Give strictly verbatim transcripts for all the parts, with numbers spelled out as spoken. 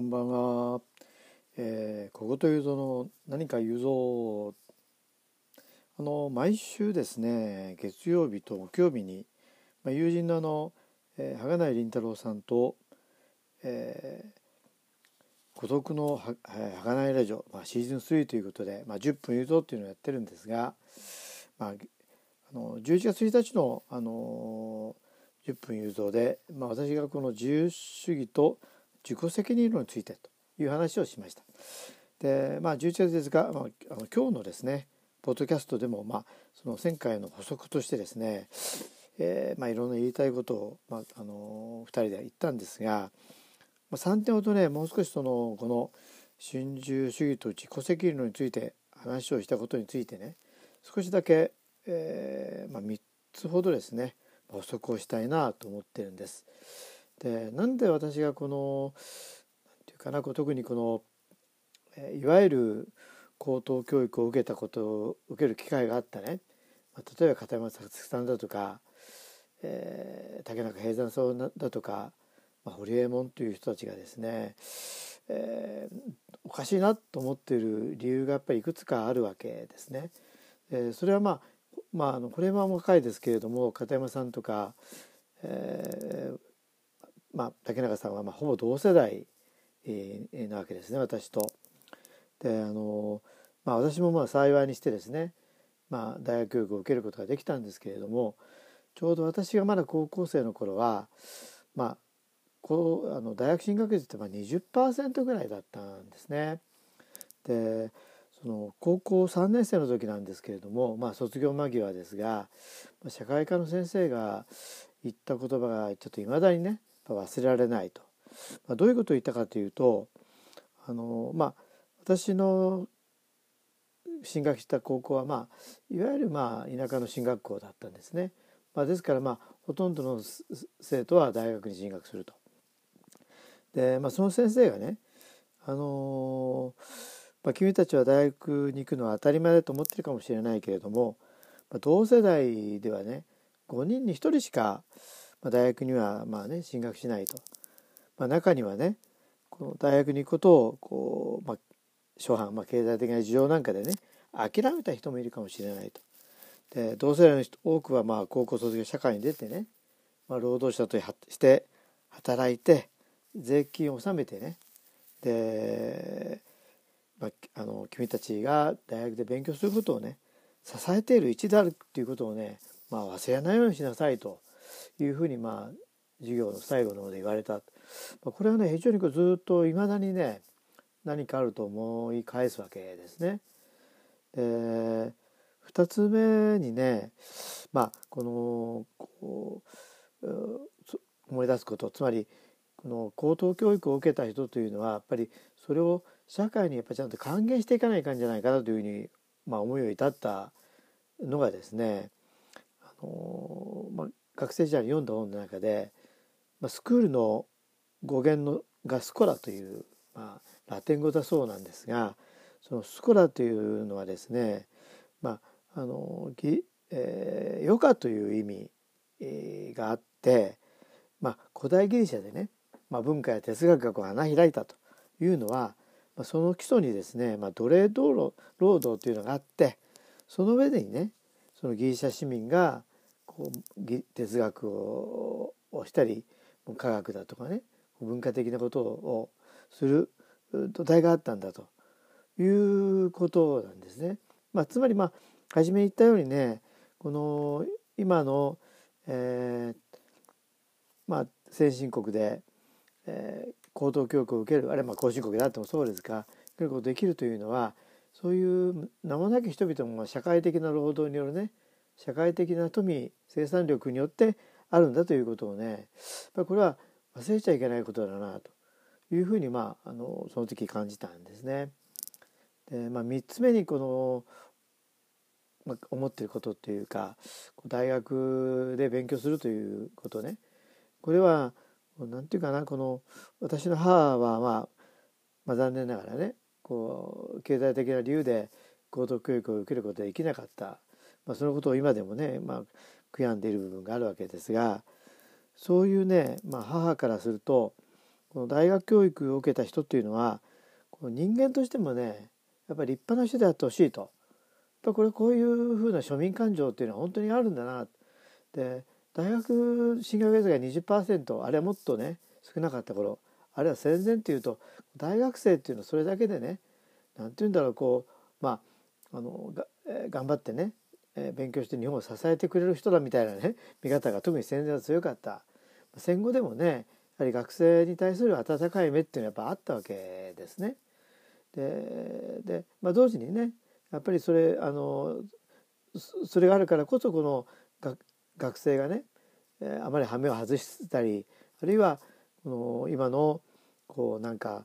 こんばんは。えー、小言ゆうぞの何か言うぞ。あの毎週ですね、月曜日と木曜日に、まあ、友人のあの、えー、はがないりんたろうさんと、えー、孤独の は, はがないラジオ、まあ、シーズンスリーということで、まあ、じゅっぷん言うぞっていうのをやってるんですが、まあ、あのじゅういちがつついたちの、あのー、じゅっぷん言うぞで、まあ、私がこの自由主義と自己責任論についてという話をしました。で、まあ、じゅういちがつですが、まあ、あの今日のですねポッドキャストでも、まあ、そのせんかいの補足としてですね、えーまあ、いろんな言いたいことを、まああのー、ふたりで言ったんですが、まあ、さんてんほどね、もう少しそのこの新自由主義と自己責任論について話をしたことについてね、少しだけ、えーまあ、みっつほどですね補足をしたいなと思ってるんです。で、なんで私がこのなんていうかな、特にこの、えー、いわゆる高等教育を受けたことを受ける機会があったね、まあ、例えば片山さつきさんだとか、えー、竹中平山さんだとか、まあ、堀江門という人たちがですね、えー、おかしいなと思っている理由がやっぱりいくつかあるわけですね。えー、それはまあ、まあ、あの堀江門も若いですけれども、片山さんとか、えーまあ、竹中さんはまあほぼ同世代なわけですね、私と。で、あの、まあ、私もまあ幸いにしてですね、まあ、大学教育を受けることができたんですけれども、ちょうど私がまだ高校生の頃は、まあ、こうあの大学進学率ってまあ にじゅっパーセント ぐらいだったんですね。で、その高校さんねん生の時なんですけれども、まあ、卒業間際ですが、社会科の先生が言った言葉がちょっといまだにね忘れられないと。まあ、どういうことを言ったかというと、あのまあ私の進学した高校は、まあ、いわゆるまあ田舎の進学校だったんですね。まあ、ですから、まあ、ほとんどの生徒は大学に進学すると。で、まあ、その先生がね、あのまあ、君たちは大学に行くのは当たり前だと思ってるかもしれないけれども、まあ、同世代ではねごにんにひとりしか大学にはまあね進学しないと。まあ、中にはねこの大学に行くことをこう、まあ、諸般、まあ、経済的な事情なんかでね諦めた人もいるかもしれないと。で、同世代の人多くはまあ高校卒業社会に出てね、まあ、労働者として働いて税金を納めてね、で、まあ、あの君たちが大学で勉強することをね支えている一であるということをね、まあ、忘れないようにしなさいというふうに、まあ、授業の最後の方で言われた。これはね非常にずっといまだにね何かあると思い返すわけですね。で、ふたつめにね、まあ、このこう思い出すこと、つまりこの高等教育を受けた人というのはやっぱりそれを社会にやっぱちゃんと還元していかないかんじゃないかなというふうに、まあ、思いを至ったのがですね、あの、まあ学生時代に読んだ本の中で、まあ、スクールの語源のがスコラという、まあ、ラテン語だそうなんですが、そのスコラというのはですね、まああのえー、余暇という意味、えー、があって、まあ、古代ギリシャでね、まあ、文化や哲学がこう穴開いたというのは、まあ、その基礎にですね、まあ、奴隷労働というのがあって、その上でにねそのギリシャ市民が哲学をしたり科学だとかね文化的なことをする土台があったんだということなんですね。まあ、つまり、まあ、初めに言ったようにねこの今の、えーまあ、先進国で、えー、高等教育を受ける、あるいは後進国であってもそうですが受けることができるというのは、そういう名もなき人々も社会的な労働によるね社会的な富、生産力によってあるんだということをね、これは忘れちゃいけないことだなというふうに、まあ、あのその時感じたんですね。で、まあ、みっつめにこの、まあ、思っていることというか大学で勉強するということね、これはなんていうかな、この私の母は、まあまあ、残念ながらねこう経済的な理由で高等教育を受けることができなかった。まあ、そのことを今でもね、まあ、悔やんでいる部分があるわけですが、そういうね、まあ、母からするとこの大学教育を受けた人っていうのはこの人間としてもねやっぱり立派な人であってほしいと、やっぱこれこういうふうな庶民感情っていうのは本当にあるんだな。で大学進学率が にじゅっパーセント、 あれはもっとね少なかった頃、あれは戦前っていうと大学生っていうのはそれだけでねなんて言うんだろうこうまああのが、えー、頑張ってね、えー、勉強して日本を支えてくれる人だみたいなね見方が特に戦前は強かった。戦後でもねやはり学生に対する温かい目っていうのはやっぱあったわけですね。で、で、まあ、同時にねやっぱりそれあのそれがあるからこそこのが学生がねあまり羽目を外したり、あるいはこの今のこうなんか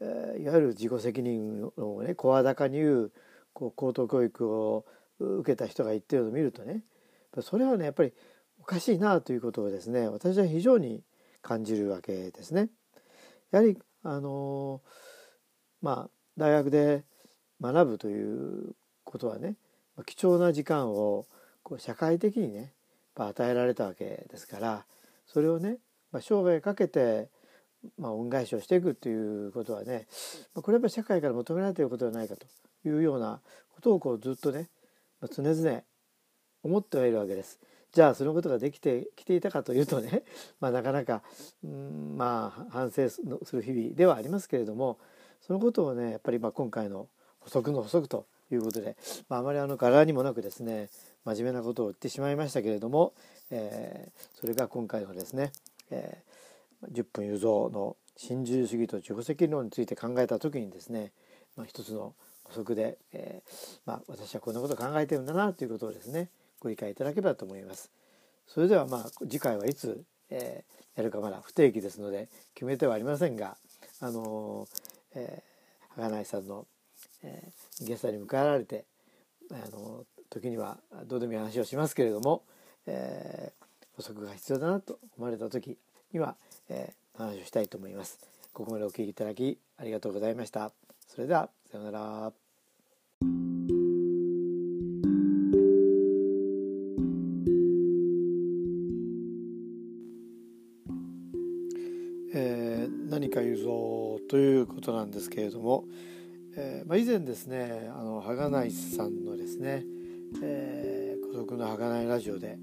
いわゆる自己責任をね声高に言う、こう高等教育を受けた人が言ってるのを見るとねそれはねやっぱりおかしいなということをですね私は非常に感じるわけですね。やはりあのまあ大学で学ぶということはね貴重な時間をこう社会的にね与えられたわけですから、それをね生涯かけてまあ恩返しをしていくということはねこれはやっぱり社会から求められていることではないかというようなことをこうずっとね常々思ってはいるわけです。じゃあそのことができてきていたかというとね、まあ、なかなか、うん、まあ反省する日々ではありますけれども、そのことをねやっぱりまあ今回の補足の補足ということで、まあ、あまりあの柄にもなくですね真面目なことを言ってしまいましたけれども、えー、それが今回のですね、えー、じゅっぷん有造の新自由主義と自己責任論について考えた時にですね、まあ、一つの補足で、えーまあ、私はこんなことを考えてるんだなということをですねご理解いただければと思います。それではまあ次回はいつ、えー、やるかまだ不定期ですので決めてはありませんが、あのーえー、儚井さんの、えー、ゲストに迎えられてあのー時にはどうでもいい話をしますけれども、えー、補足が必要だなと思われた時には、えー、話をしたいと思います。ここまでお聞きいただきありがとうございました。それではさようなら。えー、何か有造ということなんですけれども、えーまあ、以前ですねあの儚井さんのですねえー、孤独の儚いラジオで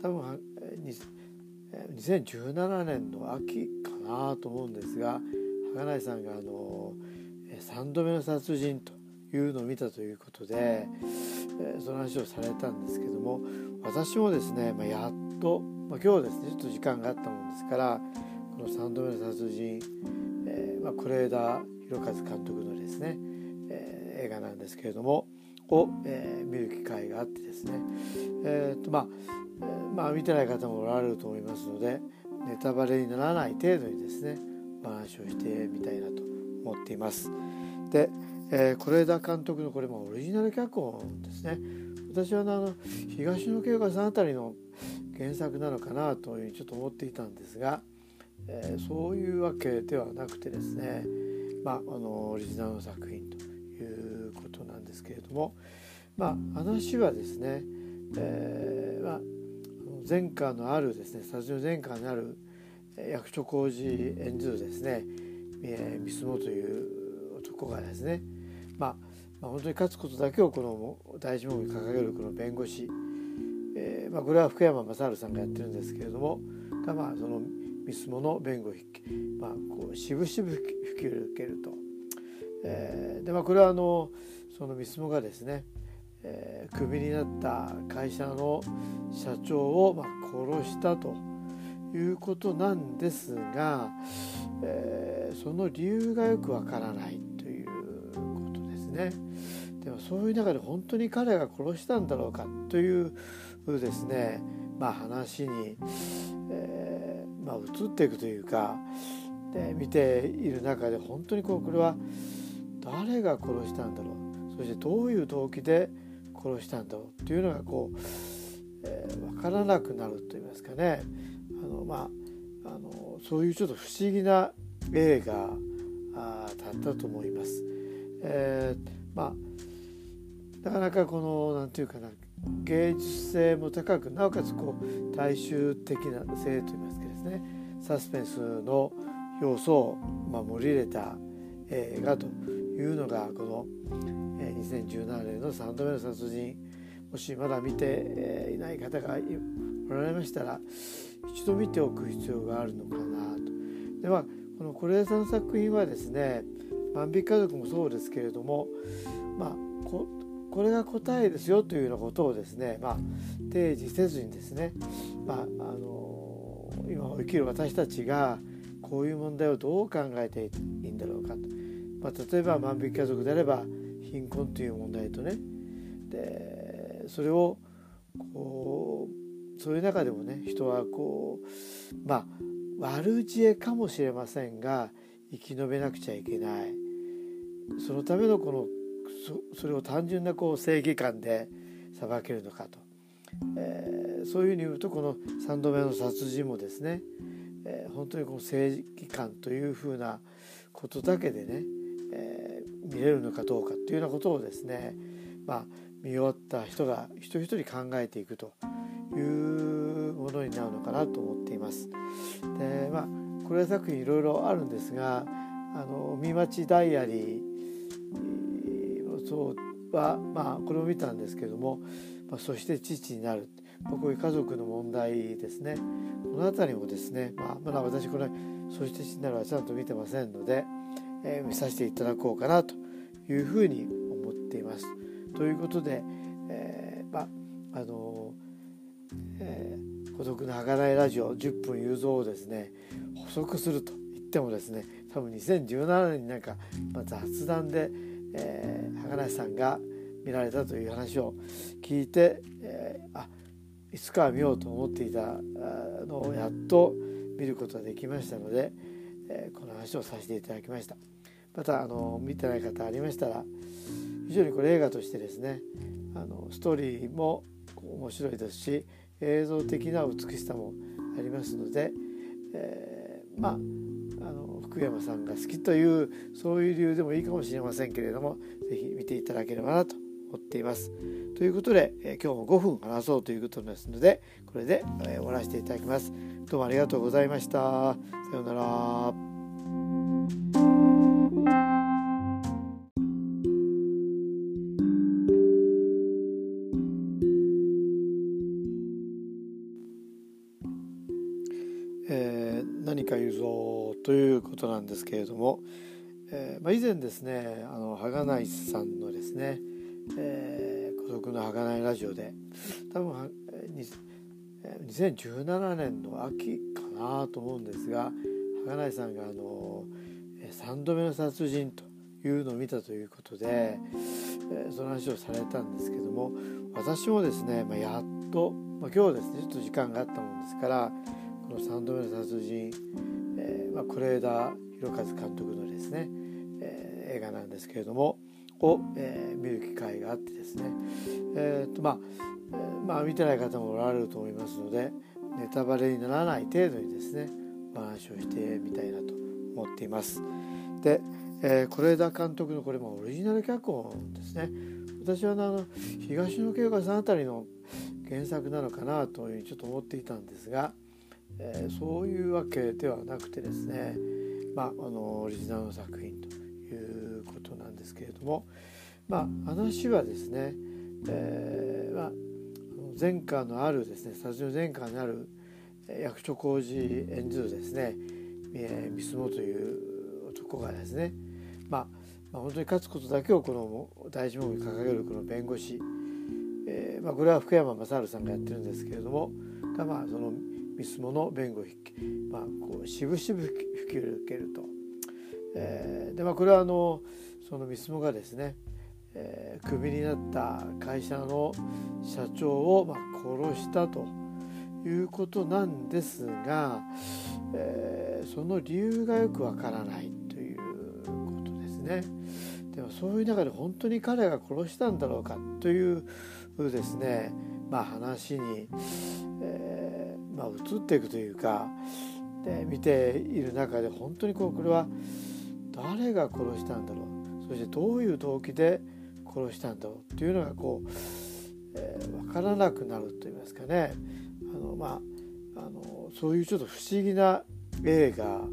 多分はにせんじゅうななねんの秋かなと思うんですが、儚井さんがあのさんどめの殺人というのを見たということで、えー、その話をされたんですけども、私もですね、まあ、やっと、まあ、今日ですねちょっと時間があったもんですからこのさんどめの殺人、えーまあ、是枝裕和監督のですね、えー、映画なんですけれどもを、えー、見る機会があってですね、えーとまあえー、まあ見てない方もおられると思いますのでネタバレにならない程度にですねお話をしてみたいなと思っています。で、えー、是枝監督のこれもオリジナル脚本ですね。私はあの東野圭吾さんあたりの原作なのかなというふうにちょっと思っていたんですが、えー、そういうわけではなくてですね、まあ、あのオリジナルの作品ということなんですけれども、まあ、話はですね、えーまあ、前科のあるですね殺人前科のある役所広司演じるですね三角という男がですね、まあまあ、本当に勝つことだけをこの大事目に掲げるこの弁護士、えーまあ、これは福山雅治さんがやってるんですけれどもが、まあ、その三角の弁護を、まあ、こう渋々引き受けると。えーでまあ、これはあのそのミスモがですね、えー、クビになった会社の社長を、まあ、殺したということなんですが、えー、その理由がよくわからないということですね。でもそういう中で本当に彼が殺したんだろうかというですね、まあ、話に、えーまあ、移っていくというかで見ている中で本当にこうこれは誰が殺したんだろう、そしてどういう動機で殺したんだろうというのがこう、えー、分からなくなると言いますかね、あの、まあ、あのそういうちょっと不思議な映画だったと思います。えーまあ、なかなかこのなんていうかな芸術性も高くなおかつこう大衆的な性と言いますかですねサスペンスの要素を盛り入れた映画というのがこのにせんじゅうななねんのさんどめの殺人、もしまだ見ていない方がおられましたら一度見ておく必要があるのかなと。では、この是枝さんの作品はですね、万引き家族もそうですけれども、まあ、こ, これが答えですよというようなことをですね、まあ、提示せずにですね、まあ、あの今を生きる私たちがこういう問題をどう考えていいんだろうかと、まあ、例えば万引き家族であれば貧困という問題とね、でそれをこうそういう中でもね、人はこう、まあ、悪知恵かもしれませんが生き延びなくちゃいけない、そのためのこの そ, それを単純なこう正義感で裁けるのかと、えー、そういうふうに言うとこのさんどめの殺人もですね、えー、本当にこの正義感というふうなことだけでね、えー、見れるのかどうかというようなことをですね、まあ、見終わった人が一人一人考えていくというものになるのかなと思っています。で、まあ、これ作品いろいろあるんですが、あの海町ダイアリーは、まあ、これを見たんですけども、まあ、そして父になる、まあ、こういう家族の問題ですね、この辺りもですね、まあ、まだ私これそして父になるはちゃんと見てませんので、えー、見させていただこうかなというふうに思っています。ということで、えー、まああのーえー、孤独な計らいラジオじゅっぷん有蔵をですね補足すると言ってもですね、多分にせんじゅうななねんになんか雑談で、えー、儚さんが見られたという話を聞いて、えー、あいつかは見ようと思っていたのをやっと見ることができましたので、えー、この話をさせていただきました。またあの見てない方ありましたら、非常にこれ映画としてですね、あのストーリーも面白いですし映像的な美しさもありますので、えーまあ、あの福山さんが好きというそういう理由でもいいかもしれませんけれども、ぜひ見ていただければなと思っています。ということで、え今日もごふん話そうということですので、これで、え終わらせていただきます。どうもありがとうございました。さようなら。何か言うぞということなんですけれども、えーまあ、以前ですね、あの儚さんのですね、えー、孤独の儚ラジオで多分はにせんじゅうななねんの秋かなと思うんですが、儚さんがあのさんどめの殺人というのを見たということで、えー、その話をされたんですけども、私もですね、まあ、やっと、まあ、今日ですねちょっと時間があったもんですから、このさんどめの殺人、えーまあ、是枝裕和監督のですね、えー、映画なんですけれどもを、えー、見る機会があってですね、えーとまあえーまあ、見てない方もおられると思いますので、ネタバレにならない程度にですねお話をしてみたいなと思っています。で、えー、是枝監督のこれもオリジナル脚本ですね。私はあの東野圭吾さんあたりの原作なのかなというふうにちょっと思っていたんですが、えー、そういうわけではなくてですね、まあ、あのオリジナルの作品ということなんですけれども、まあ、話はですね、えーまあ、前科のあるですね殺人前科のある役所広司演じるですね三角という男がですね、まあまあ、本当に勝つことだけをこの大事目に掲げるこの弁護士、えーまあ、これは福山雅治さんがやってるんですけれどもが、まあ、そのミスモの弁護を、まあ、こう渋々引き受けると、えーでまあ、これはあのそのミスモがですね、えー、クビになった会社の社長を、まあ、殺したということなんですが、えー、その理由がよくわからないということですね。でもそういう中で本当に彼が殺したんだろうかというですね、まあ、話に、えーまあ、映っていくというかで見ている中で本当に こ, うこれは誰が殺したんだろう、そしてどういう動機で殺したんだろうというのがこう、えー、分からなくなるといいますかね、あの、まあ、あのそういうちょっと不思議な映画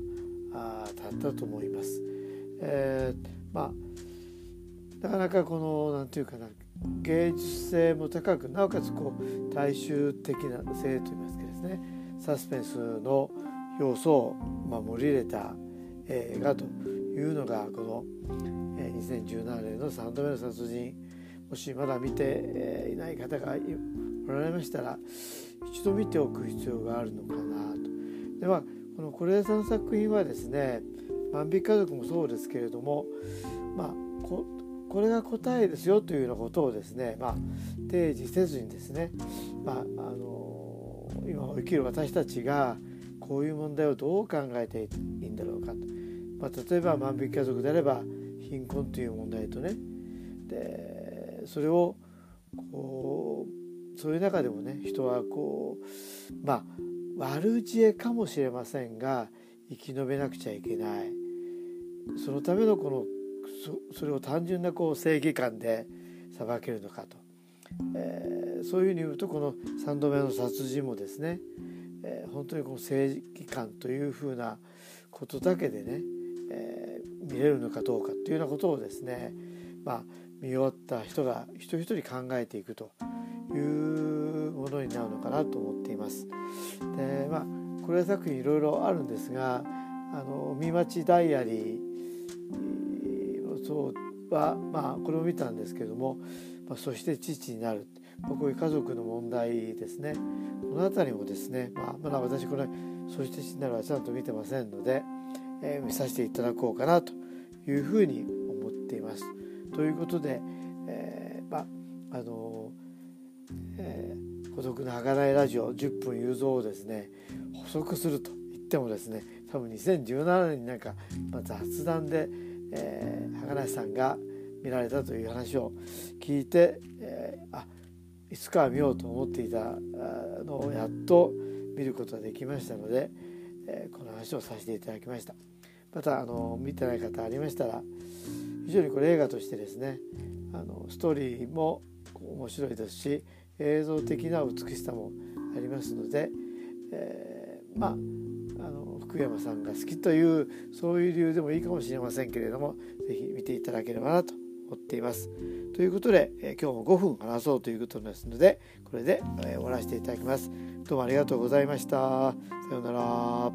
だったと思います。えー、まあなかなかこのなんていうかな芸術性も高く、なおかつこう大衆的な性といいますかですね、サスペンスの要素を盛り入れた映画というのがこのにせんじゅうななねんのさんどめの殺人、もしまだ見ていない方がおられましたら一度見ておく必要があるのかなと。では、まあ、この是枝さんの作品はですね、万引き家族もそうですけれども、まあ、こ, これが答えですよというようなことをですね、まあ、提示せずにですね、まああのー、今を生きる私たちがこういう問題をどう考えていいんだろうかと、まあ、例えば万引き家族であれば貧困という問題とね、でそれをこうそういう中でもね、人はこう、まあ、悪知恵かもしれませんが生き延びなくちゃいけない、そのためのこの そ, それを単純なこう正義感で裁けるのかと、えー、そういうふうに言うとこのさんどめの殺人もですね、えー、本当にこの正義感というふうなことだけでね、えー、見れるのかどうかというようなことをですね、まあ、見終わった人が一人一人考えていくというものになるのかなと思っています。で、まあ、これ作品いろいろあるんですが、あの海町ダイアリーそうは、まあ、これを見たんですけれども、まあ、そして父になる、まあ、こういう家族の問題ですね、この辺りもですね、まあ、まだ私これそして父になるはちゃんと見てませんので、えー、見させていただこうかなというふうに思っています。ということで、えー、まああのーえー、孤独な儚いラジオじゅっぷん有蔵をですね補足すると言ってもですね、多分にせんじゅうななねんになんか、まあ、雑談で、えー、儚いさんが見られたという話を聞いて、えー、あいつかは見ようと思っていたのをやっと見ることができましたので、えー、この話をさせていただきました。またあの見てない方ありましたら、非常にこれ映画としてですね、あのストーリーも面白いですし映像的な美しさもありますので、えー、まあ、あの福山さんが好きというそういう理由でもいいかもしれませんけれども、ぜひ見ていただければなと思っています。ということで、えー、今日もごふん話そうということですので、これで、えー、終わらせていただきます。どうもありがとうございました。さようなら。